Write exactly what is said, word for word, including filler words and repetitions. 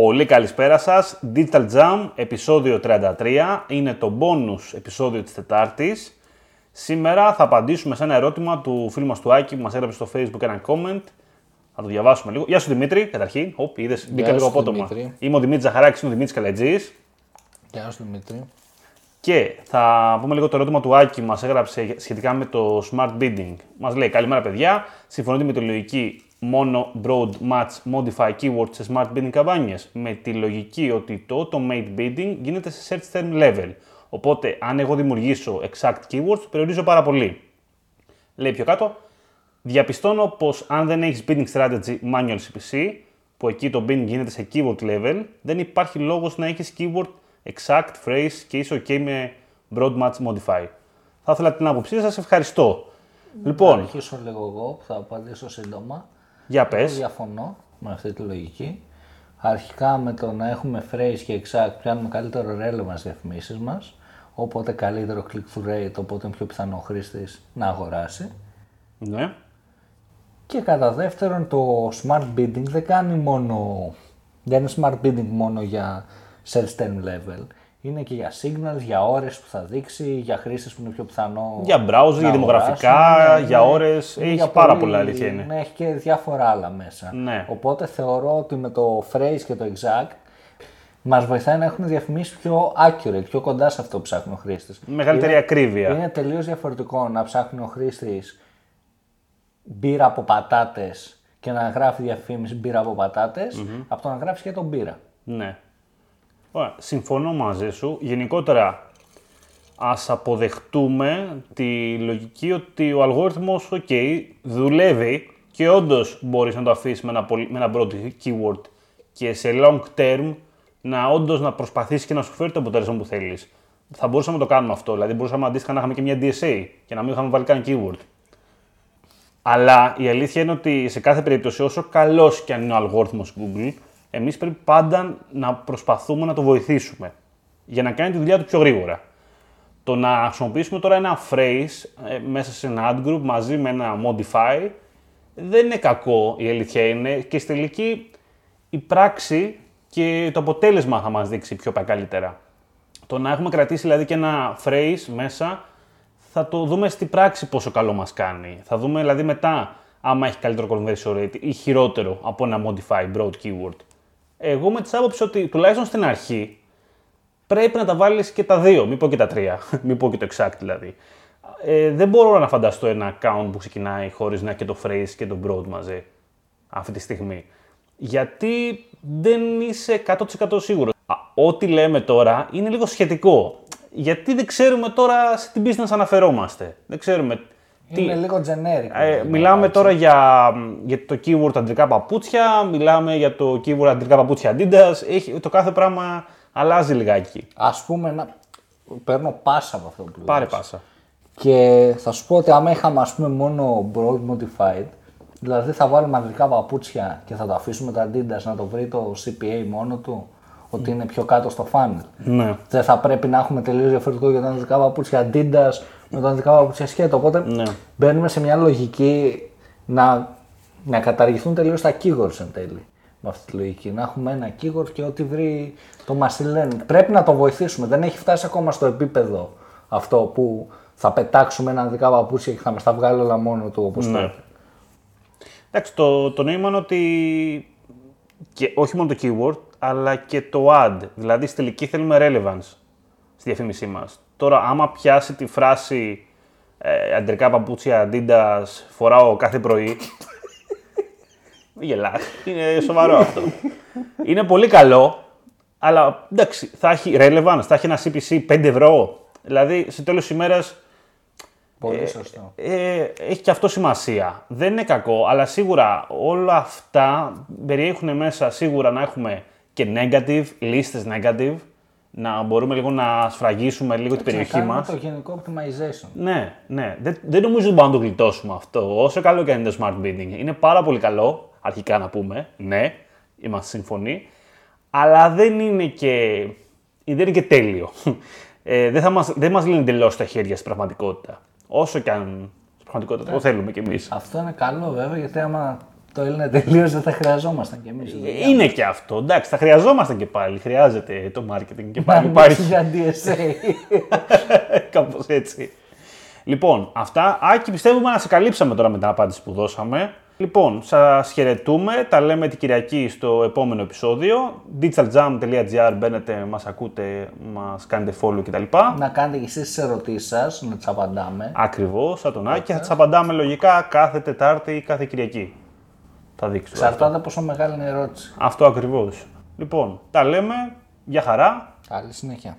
Πολύ καλησπέρα σας. Digital Jam, επεισόδιο τριάντα τρία. Είναι το bonus επεισόδιο της Τετάρτης. Σήμερα θα απαντήσουμε σε ένα ερώτημα του φίλου μας του Άκη που μας έγραψε στο Facebook ένα comment. Θα το διαβάσουμε λίγο. Γεια σου Δημήτρη, καταρχήν. Οπ, είδες, μπήκα λίγο απότομα. Δημήτρη. Είμαι ο Δημήτρης Ζαχαράκης, είμαι ο Δημήτρης Καλετζής. Γεια σου Δημήτρη. Και θα πούμε λίγο το ερώτημα του Άκη που μας έγραψε σχετικά με το Smart Bidding. Μας λέει: καλημέρα παιδιά. Συμφωνείτε με τη λογική μόνο broad match modify keywords σε smart bidding καμπάνιες, με τη λογική ότι το automate bidding γίνεται σε search term level. Οπότε, αν εγώ δημιουργήσω exact keywords, περιορίζω πάρα πολύ. Λέει πιο κάτω, διαπιστώνω πως αν δεν έχεις bidding strategy manual σι πι σι, που εκεί το bidding γίνεται σε keyword level, δεν υπάρχει λόγος να έχεις keyword exact phrase και είσαι ok με broad match modify. Θα ήθελα την άποψή σας, ευχαριστώ. Λοιπόν, θα αρχίσω λίγο εγώ, θα απαντήσω σύντομα. Για πες. Διαφωνώ με αυτή τη λογική. Αρχικά με το να έχουμε phrase και exact πιάνουμε καλύτερο relevance διαφημίσεις μας, οπότε καλύτερο click-through rate, οπότε είναι πιο πιθανό ο χρήστης να αγοράσει. Ναι. Και κατά δεύτερον, το smart bidding δεν κάνει μόνο, δεν είναι smart bidding μόνο για sales term level. Είναι και για signals, για ώρες που θα δείξει, για χρήστες που είναι πιο πιθανό. Για browser, για δημογραφικά, ναι, για ώρες. Έχει για πάρα πολύ, πολλά αλήθεια είναι. Ναι, έχει και διάφορα άλλα μέσα. Ναι. Οπότε θεωρώ ότι με το phrase και το exact μας βοηθάει να έχουμε διαφημίσεις πιο accurate, πιο κοντά σε αυτό που ψάχνει ο χρήστης. Μεγαλύτερη είναι, ακρίβεια. Είναι τελείως διαφορετικό να ψάχνει ο χρήστης μπύρα από πατάτες και να γράφει διαφήμιση μπύρα από πατάτες, mm-hmm. από το να γράψει και τον μπύρα. Ναι. Ωραία, συμφωνώ μαζί σου. Γενικότερα, ας αποδεχτούμε τη λογική ότι ο αλγόριθμος, ok, δουλεύει και όντως μπορείς να το αφήσεις με ένα, με ένα broad keyword και σε long term να όντως να προσπαθήσεις και να σου φέρει το αποτέλεσμα που θέλεις. Θα μπορούσαμε να το κάνουμε αυτό, δηλαδή μπορούσαμε αντίστοιχα να είχαμε και μια ντι ες έι και να μην είχαμε βάλει καν keyword. Αλλά η αλήθεια είναι ότι σε κάθε περίπτωση, όσο καλός και αν είναι ο αλγόριθμος Google, εμείς πρέπει πάντα να προσπαθούμε να το βοηθήσουμε για να κάνει τη δουλειά του πιο γρήγορα. Το να χρησιμοποιήσουμε τώρα ένα phrase ε, μέσα σε ένα ad group μαζί με ένα modify δεν είναι κακό, η αλήθεια είναι, και στη τελική η πράξη και το αποτέλεσμα θα μας δείξει πιο καλύτερα. Το να έχουμε κρατήσει δηλαδή και ένα phrase μέσα θα το δούμε στη πράξη πόσο καλό μας κάνει. Θα δούμε δηλαδή μετά άμα έχει καλύτερο conversion rate ή χειρότερο από ένα modify broad keyword. Εγώ με τις άποψεις ότι τουλάχιστον στην αρχή πρέπει να τα βάλεις και τα δύο, μην πω και τα τρία, μην πω και το exact δηλαδή. Ε, δεν μπορώ να φανταστώ ένα account που ξεκινάει χωρίς να και το phrase και το broad μαζί αυτή τη στιγμή. Γιατί δεν είσαι εκατό τοις εκατό σίγουρος. Α, ό,τι λέμε τώρα είναι λίγο σχετικό. Γιατί δεν ξέρουμε τώρα σε τι business αναφερόμαστε. Δεν ξέρουμε. Είναι τι... λίγο generic. Ε, μιλάμε τώρα για, για το keyword αντρικά παπούτσια, μιλάμε για το keyword αντρικά παπούτσια Adidas, έχει, το κάθε πράγμα αλλάζει λιγάκι. Ας πούμε, να... παίρνω πάσα από αυτό που λέω. Πάρε πάσα. Και θα σου πω ότι άμα είχαμε ας πούμε μόνο broad modified, δηλαδή θα βάλουμε αντρικά παπούτσια και θα το αφήσουμε το Adidas να το βρει το σι πι έι μόνο του, ότι είναι πιο κάτω στο funnel. Ναι. Δεν θα πρέπει να έχουμε τελείως διαφορετικό για τα αντρικά παπούτσια Adidas με τα αντρικά παπούτσια σκέτο. Οπότε ναι. μπαίνουμε σε μια λογική να, να καταργηθούν τελείως τα keywords εν τέλει. Με αυτή τη λογική. Να έχουμε ένα keyword και ό,τι βρει το machine learning. Πρέπει να το βοηθήσουμε. Δεν έχει φτάσει ακόμα στο επίπεδο αυτό που θα πετάξουμε ένα αντρικά παπούτσια και θα μας τα βγάλει όλα μόνο του όπως ναι. πρέπει. Εντάξει, το, το νόημα είναι ότι και όχι μόνο το keyword, αλλά και το ad, δηλαδή στη τελική θέλουμε relevance στη διαφήμισή μας. Τώρα άμα πιάσει τη φράση ε, αντρικά παπούτσια Adidas φοράω κάθε πρωί, μην γελάς, είναι σοβαρό αυτό. Είναι πολύ καλό, αλλά εντάξει, θα έχει relevance, θα έχει ένα σι πι σι πέντε ευρώ, δηλαδή σε τέλος ημέρας πολύ σωστό. Ε, ε, έχει και αυτό σημασία. Δεν είναι κακό, αλλά σίγουρα όλα αυτά περιέχουν μέσα σίγουρα να έχουμε και negative, λίστες negative, να μπορούμε λίγο να σφραγίσουμε λίγο την περιοχή μας. Να το γενικό optimization. Ναι, ναι. Δεν, δεν νομίζω ότι μπορούμε να το γλιτώσουμε αυτό, όσο καλό και αν είναι το smart bidding. Είναι πάρα πολύ καλό, αρχικά να πούμε, ναι, είμαστε σύμφωνοι, αλλά δεν είναι και, δεν είναι και τέλειο. Ε, δεν, θα μας, δεν μας λύνει εντελώς τα χέρια στην πραγματικότητα. Όσο και αν στην πραγματικότητα το θέλουμε κι εμείς. Αυτό είναι καλό βέβαια, γιατί άμα το Έλληνα τελείωσε, θα χρειαζόμασταν κι εμείς. Είναι και αυτό, εντάξει, θα χρειαζόμασταν και πάλι. Χρειάζεται το marketing και πάλι. Υπάρχει για ντι ες έι. Κάπως έτσι. Λοιπόν, αυτά. Άκη, πιστεύουμε να σε καλύψαμε τώρα με την απάντηση που δώσαμε. Λοιπόν, σας χαιρετούμε. Τα λέμε την Κυριακή στο επόμενο επεισόδιο. digital jam dot g r μπαίνετε, μας ακούτε, μας κάνετε follow κτλ. Να κάνετε και εσείς τις ερωτήσεις σας, να τις απαντάμε. Ακριβώς, σαν τον Άκη. Θα τις απαντάμε λογικά κάθε Τετάρτη ή κάθε Κυριακή. Θα δείξω. Εξαρτάται πόσο μεγάλη είναι η ερώτηση. Αυτό ακριβώς. Λοιπόν, τα λέμε. Γεια χαρά. Καλή συνέχεια.